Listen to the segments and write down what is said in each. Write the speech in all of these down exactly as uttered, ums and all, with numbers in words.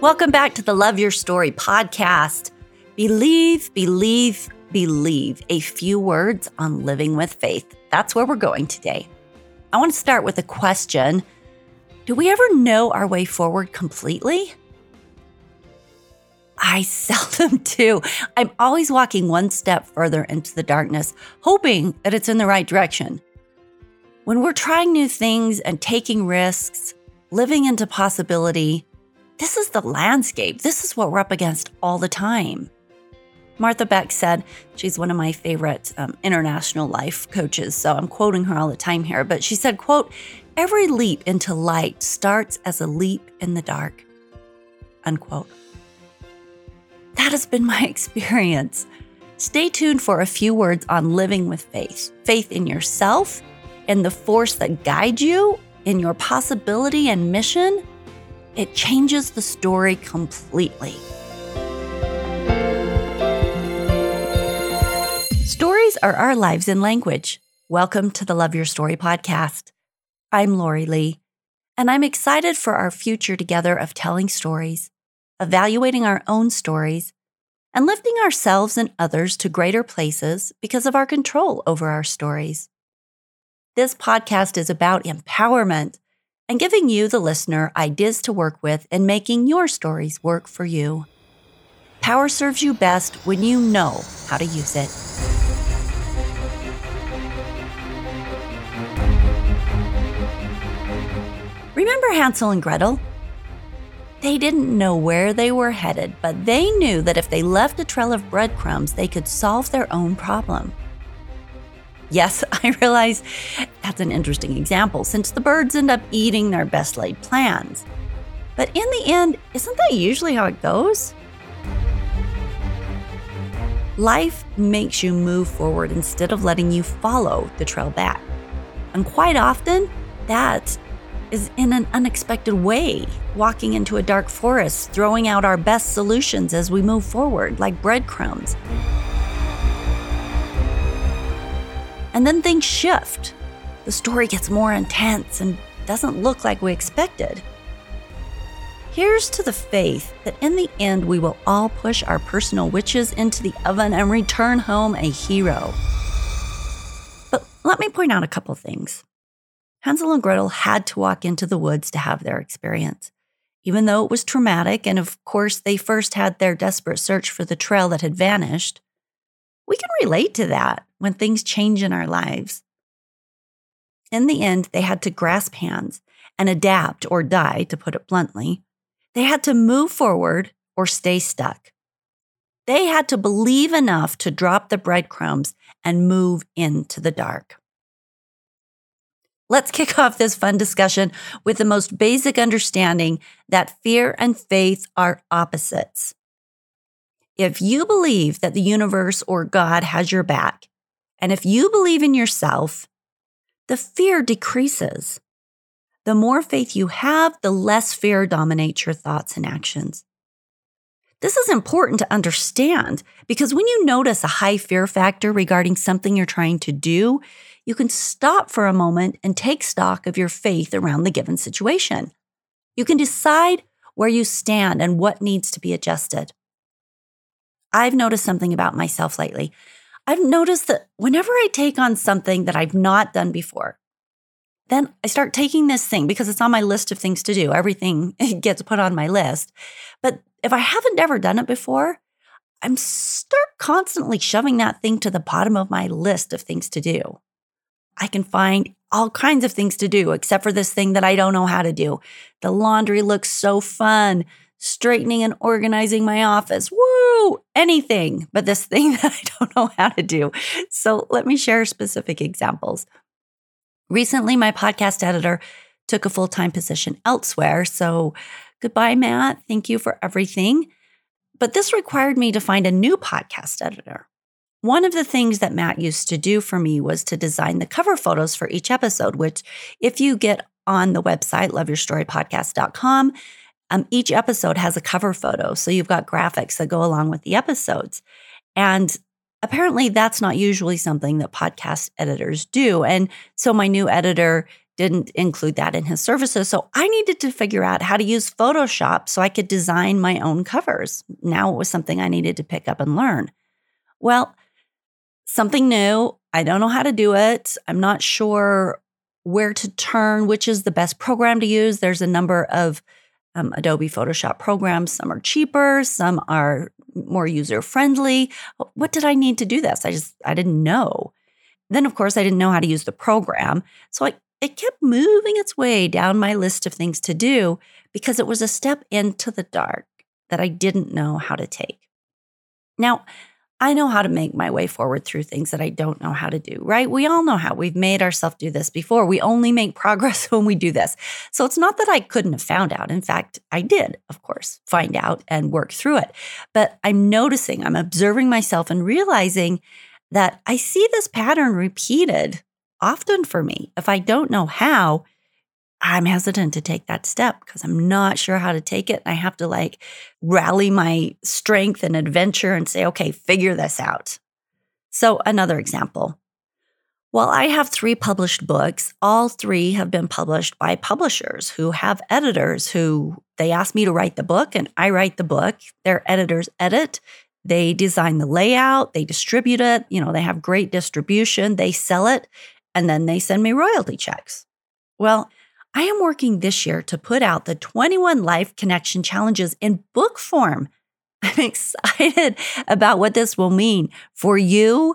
Welcome back to the Love Your Story podcast. Believe, believe, believe. A few words on living with faith. That's where we're going today. I want to start with a question. Do we ever know our way forward completely? I seldom do. I'm always walking one step further into the darkness, hoping that it's in the right direction. When we're trying new things and taking risks, living into possibility, this is the landscape. This is what we're up against all the time. Martha Beck said, she's one of my favorite um, international life coaches, so I'm quoting her all the time here, but she said, quote, "Every leap into light starts as a leap in the dark," unquote. That has been my experience. Stay tuned for a few words on living with faith, faith in yourself and the force that guides you in your possibility and mission. It changes the story completely. Stories are our lives in language. Welcome to the Love Your Story podcast. I'm Lori Lee, and I'm excited for our future together of telling stories, evaluating our own stories, and lifting ourselves and others to greater places because of our control over our stories. This podcast is about empowerment and giving you, the listener, ideas to work with and making your stories work for you. Power serves you best when you know how to use it. Remember Hansel and Gretel? They didn't know where they were headed, but they knew that if they left a trail of breadcrumbs, they could solve their own problem. Yes, I realize that's an interesting example, since the birds end up eating their best laid plans. But in the end, isn't that usually how it goes? Life makes you move forward instead of letting you follow the trail back. And quite often, that is in an unexpected way, walking into a dark forest, throwing out our best solutions as we move forward, like breadcrumbs. And then things shift. The story gets more intense and doesn't look like we expected. Here's to the faith that in the end, we will all push our personal witches into the oven and return home a hero. But let me point out a couple things. Hansel and Gretel had to walk into the woods to have their experience. Even though it was traumatic, and of course, they first had their desperate search for the trail that had vanished, we can relate to that when things change in our lives. In the end, they had to grasp hands and adapt or die, to put it bluntly. They had to move forward or stay stuck. They had to believe enough to drop the breadcrumbs and move into the dark. Let's kick off this fun discussion with the most basic understanding that fear and faith are opposites. If you believe that the universe or God has your back, and if you believe in yourself, the fear decreases. The more faith you have, the less fear dominates your thoughts and actions. This is important to understand because when you notice a high fear factor regarding something you're trying to do, you can stop for a moment and take stock of your faith around the given situation. You can decide where you stand and what needs to be adjusted. I've noticed something about myself lately. I've noticed that whenever I take on something that I've not done before, then I start taking this thing because it's on my list of things to do. Everything gets put on my list. But if I haven't ever done it before, I'm start constantly shoving that thing to the bottom of my list of things to do. I can find all kinds of things to do except for this thing that I don't know how to do. The laundry looks so fun. Straightening and organizing my office. Woo! Anything but this thing that I don't know how to do. So let me share specific examples. Recently, my podcast editor took a full-time position elsewhere. So goodbye, Matt. Thank you for everything. But this required me to find a new podcast editor. One of the things that Matt used to do for me was to design the cover photos for each episode, which if you get on the website, love your story podcast dot com, Um, each episode has a cover photo, so you've got graphics that go along with the episodes. And apparently that's not usually something that podcast editors do. And so my new editor didn't include that in his services. So I needed to figure out how to use Photoshop so I could design my own covers. Now it was something I needed to pick up and learn. Well, something new. I don't know how to do it. I'm not sure where to turn, which is the best program to use. There's a number of um, Adobe Photoshop programs. Some are cheaper. Some are more user-friendly. What did I need to do this? I just, I didn't know. Then, of course, I didn't know how to use the program. So I It kept moving its way down my list of things to do because it was a step into the dark that I didn't know how to take. Now, I know how to make my way forward through things that I don't know how to do, right? We all know how. We've made ourselves do this before. We only make progress when we do this. So it's not that I couldn't have found out. In fact, I did, of course, find out and work through it. But I'm noticing, I'm observing myself and realizing that I see this pattern repeated often for me. If I don't know how, I'm hesitant to take that step because I'm not sure how to take it. I have to like rally my strength and adventure and say, okay, figure this out. So another example. While I have three published books, all three have been published by publishers who have editors who they ask me to write the book and I write the book. Their editors edit. They design the layout. They distribute it. You know, they have great distribution. They sell it. And then they send me royalty checks. Well, I am working this year to put out the twenty-one Life Connection Challenges in book form. I'm excited about what this will mean for you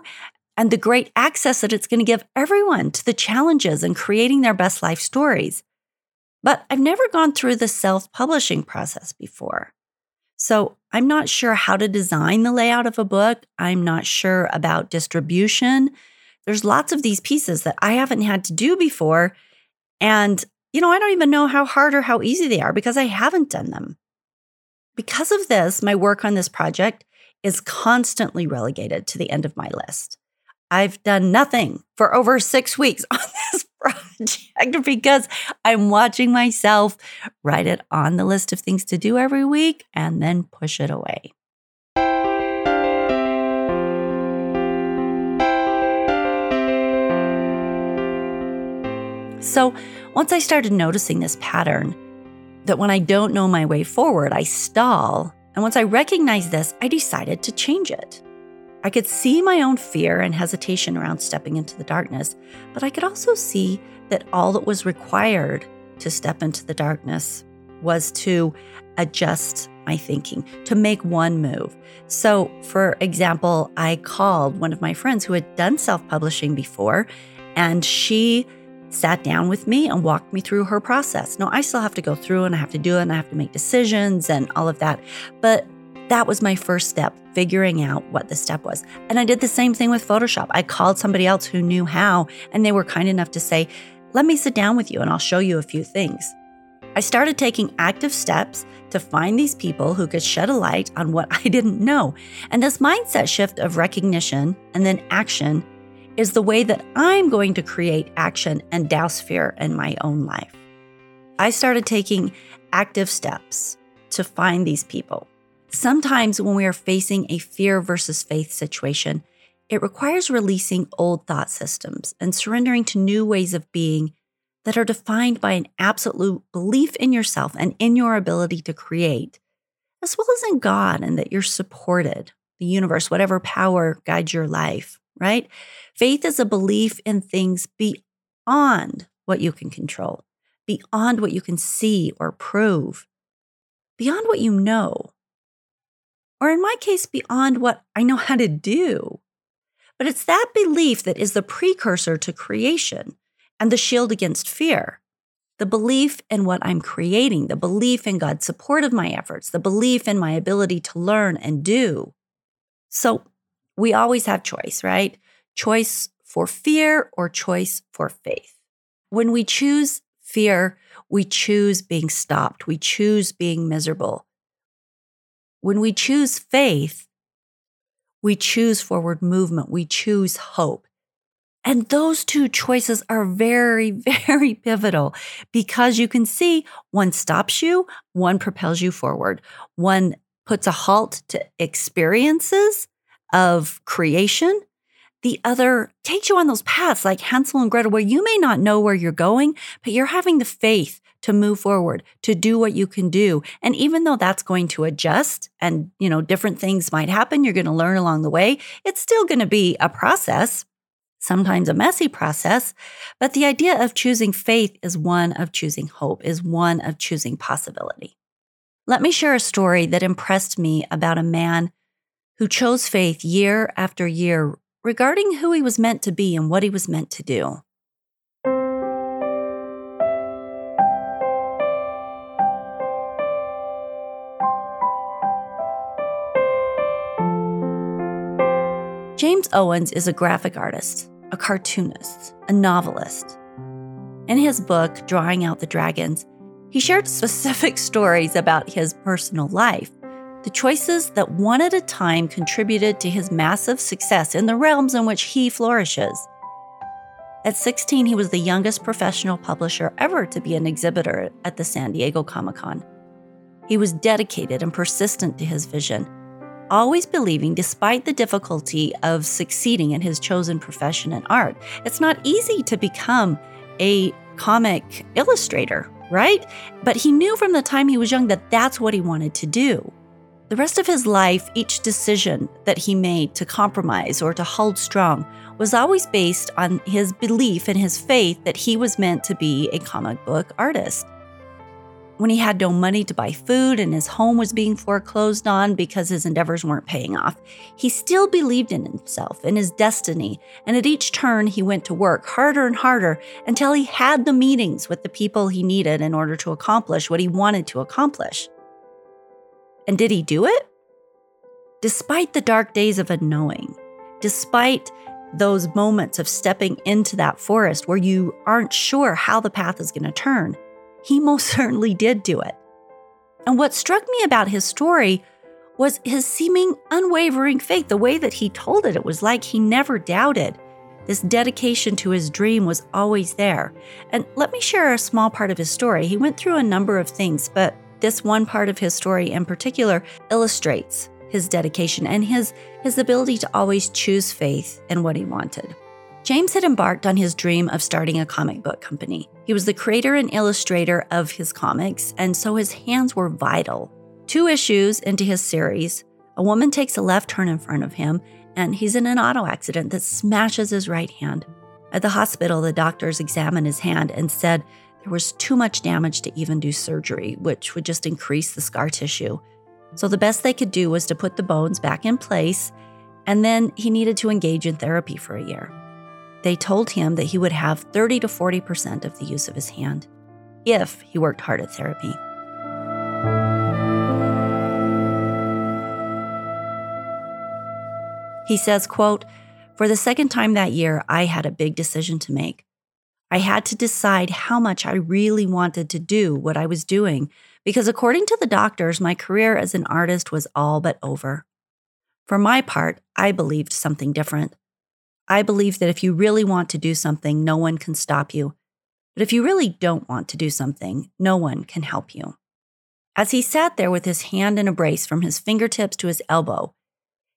and the great access that it's going to give everyone to the challenges and creating their best life stories. But I've never gone through the self-publishing process before. So I'm not sure how to design the layout of a book. I'm not sure about distribution. There's lots of these pieces that I haven't had to do before. And, you know, I don't even know how hard or how easy they are because I haven't done them. Because of this, my work on this project is constantly relegated to the end of my list. I've done nothing for over six weeks on this project because I'm watching myself write it on the list of things to do every week and then push it away. So once I started noticing this pattern, that when I don't know my way forward, I stall. And once I recognized this, I decided to change it. I could see my own fear and hesitation around stepping into the darkness, but I could also see that all that was required to step into the darkness was to adjust my thinking, to make one move. So, for example, I called one of my friends who had done self-publishing before, and she sat down with me and walked me through her process. Now, I still have to go through and I have to do it and I have to make decisions and all of that. But that was my first step, figuring out what the step was. And I did the same thing with Photoshop. I called somebody else who knew how, and they were kind enough to say, let me sit down with you and I'll show you a few things. I started taking active steps to find these people who could shed a light on what I didn't know. And this mindset shift of recognition and then action is the way that I'm going to create action and douse fear in my own life. I started taking active steps to find these people. Sometimes when we are facing a fear versus faith situation, it requires releasing old thought systems and surrendering to new ways of being that are defined by an absolute belief in yourself and in your ability to create, as well as in God and that you're supported, the universe, whatever power guides your life. Right? Faith is a belief in things beyond what you can control, beyond what you can see or prove, beyond what you know, or in my case, beyond what I know how to do. But it's that belief that is the precursor to creation and the shield against fear, the belief in what I'm creating, the belief in God's support of my efforts, the belief in my ability to learn and do. So we always have choice, right? Choice for fear or choice for faith. When we choose fear, we choose being stopped. We choose being miserable. When we choose faith, we choose forward movement. We choose hope. And those two choices are very, very pivotal because you can see one stops you, one propels you forward. One puts a halt to experiences of creation. The other takes you on those paths like Hansel and Gretel, where you may not know where you're going, but you're having the faith to move forward, to do what you can do. And even though that's going to adjust and, you know, different things might happen, you're going to learn along the way, it's still going to be a process, sometimes a messy process. But the idea of choosing faith is one of choosing hope, is one of choosing possibility. Let me share a story that impressed me about a man who chose faith year after year regarding who he was meant to be and what he was meant to do. James Owens is a graphic artist, a cartoonist, a novelist. In his book, Drawing Out the Dragons, he shared specific stories about his personal life, the choices that one at a time contributed to his massive success in the realms in which he flourishes. At sixteen, he was the youngest professional publisher ever to be an exhibitor at the San Diego Comic-Con. He was dedicated and persistent to his vision, always believing, despite the difficulty of succeeding in his chosen profession in art. It's not easy to become a comic illustrator, right? But he knew from the time he was young that that's what he wanted to do. The rest of his life, each decision that he made to compromise or to hold strong was always based on his belief and his faith that he was meant to be a comic book artist. When he had no money to buy food and his home was being foreclosed on because his endeavors weren't paying off, he still believed in himself, in his destiny, and at each turn he went to work harder and harder until he had the meetings with the people he needed in order to accomplish what he wanted to accomplish. And did he do it? Despite the dark days of unknowing, despite those moments of stepping into that forest where you aren't sure how the path is going to turn, he most certainly did do it. And what struck me about his story was his seeming unwavering faith. The way that he told it, it was like he never doubted. This dedication to his dream was always there. And let me share a small part of his story. He went through a number of things, but this one part of his story in particular illustrates his dedication and his, his ability to always choose faith in what he wanted. James had embarked on his dream of starting a comic book company. He was the creator and illustrator of his comics, and so his hands were vital. Two issues into his series, a woman takes a left turn in front of him, and he's in an auto accident that smashes his right hand. At the hospital, the doctors examined his hand and said there was too much damage to even do surgery, which would just increase the scar tissue. So the best they could do was to put the bones back in place, and then he needed to engage in therapy for a year. They told him that he would have thirty to forty percent of the use of his hand if he worked hard at therapy. He says, quote, "For the second time that year, I had a big decision to make. I had to decide how much I really wanted to do what I was doing, because according to the doctors, my career as an artist was all but over. For my part, I believed something different. I believe that if you really want to do something, no one can stop you. But if you really don't want to do something, no one can help you." As he sat there with his hand in a brace from his fingertips to his elbow,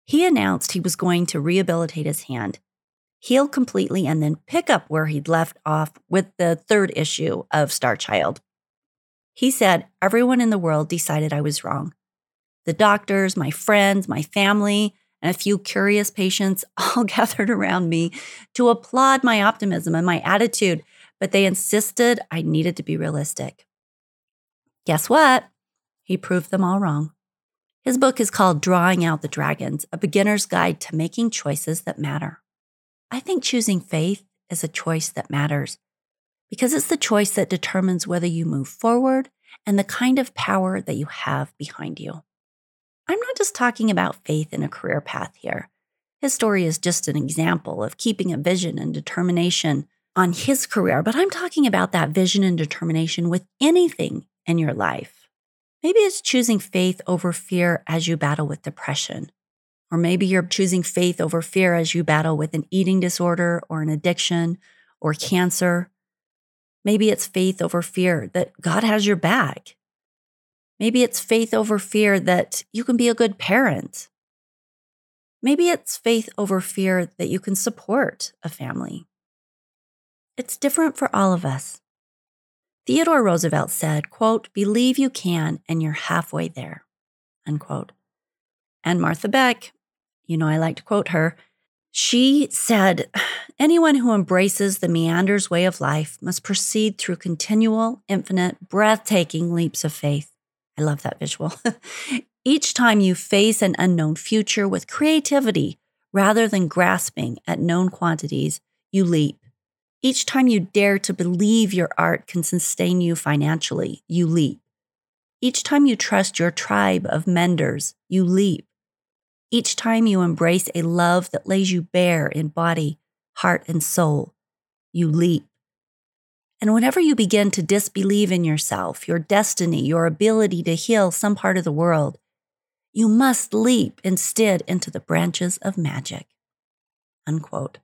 he announced he was going to rehabilitate his hand, heal completely, and then pick up where he'd left off with the third issue of Star Child. He said, "Everyone in the world decided I was wrong. The doctors, my friends, my family, and a few curious patients all gathered around me to applaud my optimism and my attitude, but they insisted I needed to be realistic. Guess what? He proved them all wrong." His book is called Drawing Out the Dragons, A Beginner's Guide to Making Choices That Matter. I think choosing faith is a choice that matters, because it's the choice that determines whether you move forward and the kind of power that you have behind you. I'm not just talking about faith in a career path here. His story is just an example of keeping a vision and determination on his career, but I'm talking about that vision and determination with anything in your life. Maybe it's choosing faith over fear as you battle with depression, or maybe you're choosing faith over fear as you battle with an eating disorder or an addiction or cancer. Maybe it's faith over fear that God has your back. Maybe it's faith over fear that you can be a good parent. Maybe it's faith over fear that you can support a family. It's different for all of us. Theodore Roosevelt said, quote, "Believe you can and you're halfway there," unquote. And Martha Beck, you know I like to quote her, she said, "Anyone who embraces the meander's way of life must proceed through continual, infinite, breathtaking leaps of faith." I love that visual. "Each time you face an unknown future with creativity, rather than grasping at known quantities, you leap. Each time you dare to believe your art can sustain you financially, you leap. Each time you trust your tribe of menders, you leap. Each time you embrace a love that lays you bare in body, heart, and soul, you leap. And whenever you begin to disbelieve in yourself, your destiny, your ability to heal some part of the world, you must leap instead into the branches of magic," unquote.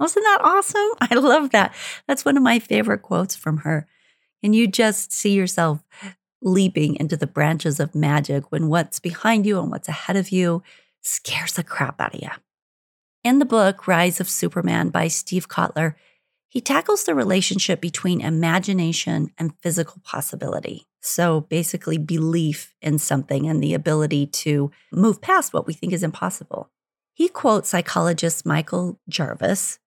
Wasn't that awesome? I love that. That's one of my favorite quotes from her. And you just see yourself leaping into the branches of magic when what's behind you and what's ahead of you scares the crap out of you. In the book, Rise of Superman by Steve Kotler, he tackles the relationship between imagination and physical possibility. So basically belief in something and the ability to move past what we think is impossible. He quotes psychologist Michael Jarvis,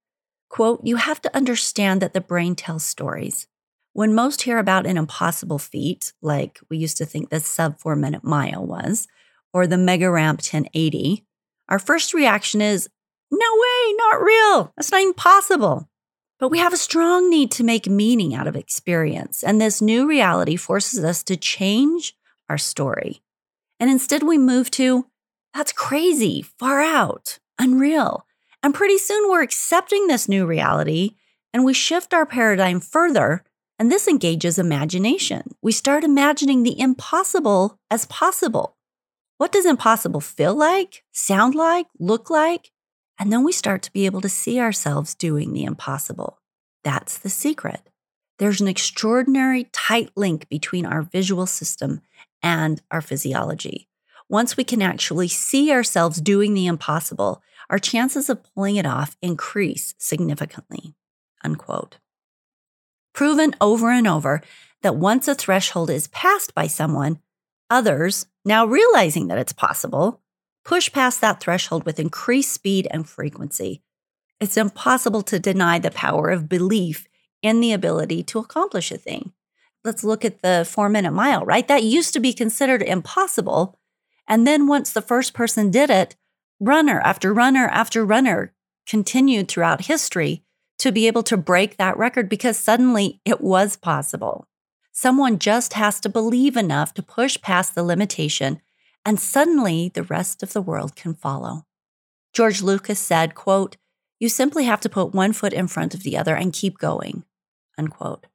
quote, "You have to understand that the brain tells stories. When most hear about an impossible feat, like we used to think the sub four minute mile was, or the mega ramp ten eighty, our first reaction is, no way, not real, that's not even possible. But we have a strong need to make meaning out of experience, and this new reality forces us to change our story. And instead we move to, that's crazy, far out, unreal. And pretty soon we're accepting this new reality and we shift our paradigm further, and this engages imagination. We start imagining the impossible as possible. What does impossible feel like, sound like, look like? And then we start to be able to see ourselves doing the impossible. That's the secret. There's an extraordinary tight link between our visual system and our physiology. Once we can actually see ourselves doing the impossible, our chances of pulling it off increase significantly," unquote. Proven over and over that once a threshold is passed by someone, others, now realizing that it's possible, push past that threshold with increased speed and frequency. It's impossible to deny the power of belief in the ability to accomplish a thing. Let's look at the four-minute mile, right? That used to be considered impossible. And then once the first person did it, runner after runner after runner continued throughout history to be able to break that record because suddenly it was possible. Someone just has to believe enough to push past the limitation, and suddenly the rest of the world can follow. George Lucas said, quote, "You simply have to put one foot in front of the other and keep going," unquote.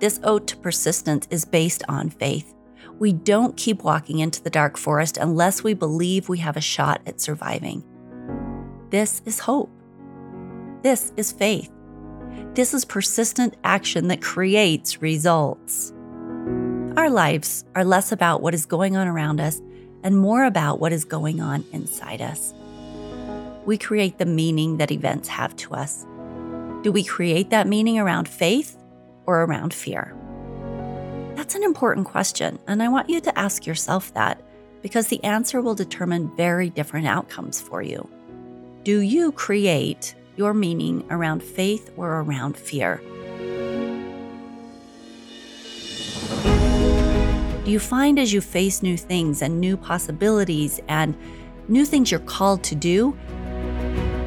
This ode to persistence is based on faith. We don't keep walking into the dark forest unless we believe we have a shot at surviving. This is hope. This is faith. This is persistent action that creates results. Our lives are less about what is going on around us and more about what is going on inside us. We create the meaning that events have to us. Do we create that meaning around faith? Or around fear? That's an important question, and I want you to ask yourself that because the answer will determine very different outcomes for you. Do you create your meaning around faith or around fear? Do you find as you face new things and new possibilities and new things you're called to do,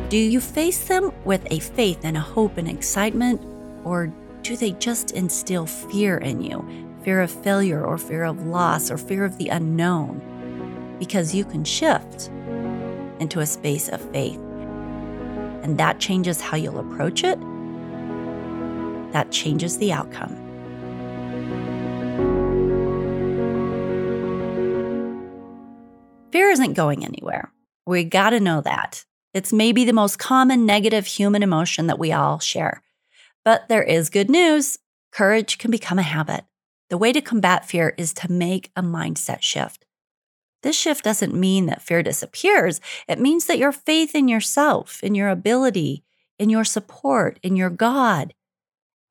do you face them with a faith and a hope and excitement, or do they just instill fear in you? Fear of failure or fear of loss or fear of the unknown? Because you can shift into a space of faith. And that changes how you'll approach it. That changes the outcome. Fear isn't going anywhere. We gotta know that. It's maybe the most common negative human emotion that we all share. But there is good news. Courage can become a habit. The way to combat fear is to make a mindset shift. This shift doesn't mean that fear disappears. It means that your faith in yourself, in your ability, in your support, in your God,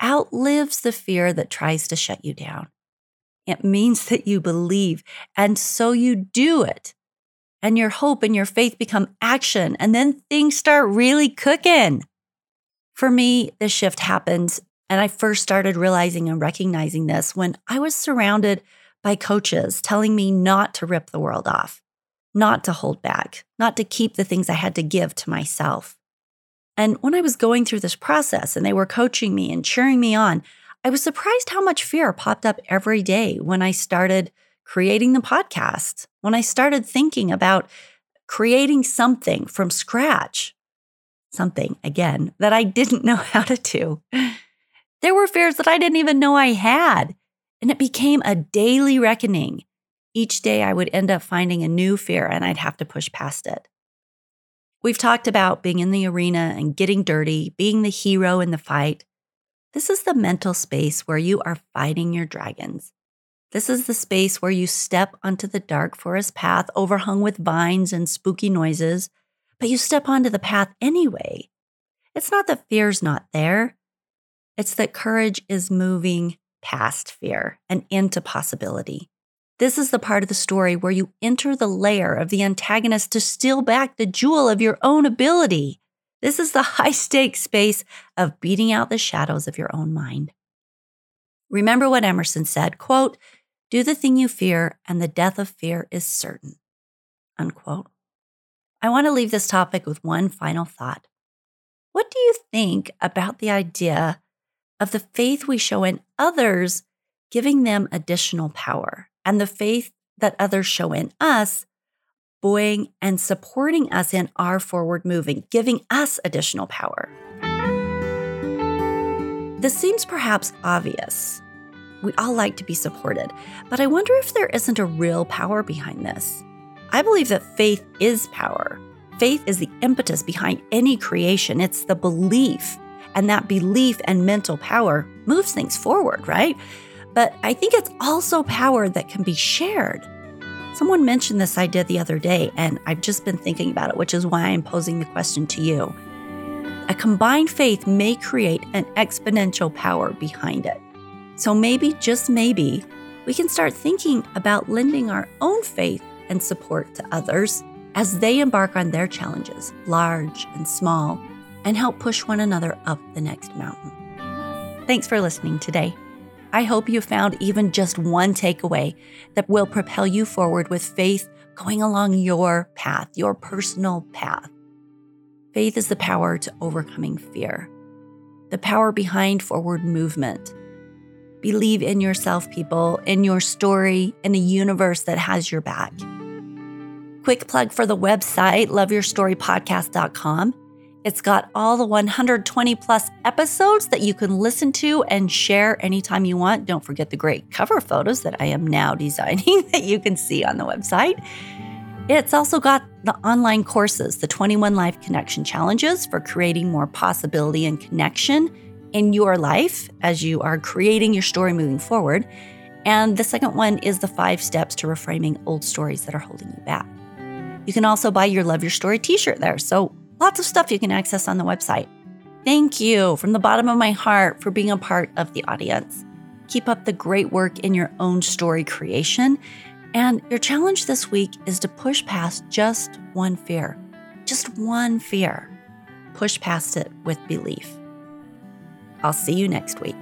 outlives the fear that tries to shut you down. It means that you believe, and so you do it. And your hope and your faith become action, and then things start really cooking. For me, this shift happens, and I first started realizing and recognizing this when I was surrounded by coaches telling me not to rip the world off, not to hold back, not to keep the things I had to give to myself. And when I was going through this process and they were coaching me and cheering me on, I was surprised how much fear popped up every day when I started creating the podcast, when I started thinking about creating something from scratch, something, again, that I didn't know how to do. There were fears that I didn't even know I had, and it became a daily reckoning. Each day I would end up finding a new fear and I'd have to push past it. We've talked about being in the arena and getting dirty, being the hero in the fight. This is the mental space where you are fighting your dragons. This is the space where you step onto the dark forest path overhung with vines and spooky noises, but you step onto the path anyway. It's not that fear's not there. It's that courage is moving past fear and into possibility. This is the part of the story where you enter the lair of the antagonist to steal back the jewel of your own ability. This is the high-stakes space of beating out the shadows of your own mind. Remember what Emerson said, quote, "Do the thing you fear, and the death of fear is certain," unquote. I want to leave this topic with one final thought. What do you think about the idea of the faith we show in others giving them additional power? And the faith that others show in us, buoying and supporting us in our forward moving, giving us additional power. This seems perhaps obvious. We all like to be supported, but I wonder if there isn't a real power behind this. I believe that faith is power. Faith is the impetus behind any creation. It's the belief, and that belief and mental power moves things forward, right? But I think it's also power that can be shared. Someone mentioned this idea the other day, and I've just been thinking about it, which is why I'm posing the question to you. A combined faith may create an exponential power behind it. So maybe, just maybe, we can start thinking about lending our own faith and support to others as they embark on their challenges, large and small, and help push one another up the next mountain. Thanks for listening today. I hope you found even just one takeaway that will propel you forward with faith going along your path, your personal path. Faith is the power to overcoming fear, the power behind forward movement. Believe in yourself, people, in your story, in a universe that has your back. Quick plug for the website, love your story podcast dot com. It's got all the one hundred twenty plus episodes that you can listen to and share anytime you want. Don't forget the great cover photos that I am now designing that you can see on the website. It's also got the online courses, the twenty-one Life Connection Challenges for creating more possibility and connection in your life as you are creating your story moving forward. And the second one is the five steps to reframing old stories that are holding you back. You can also buy your Love Your Story t-shirt there. So lots of stuff you can access on the website. Thank you from the bottom of my heart for being a part of the audience. Keep up the great work in your own story creation. And your challenge this week is to push past just one fear, just one fear. Push past it with belief. I'll see you next week.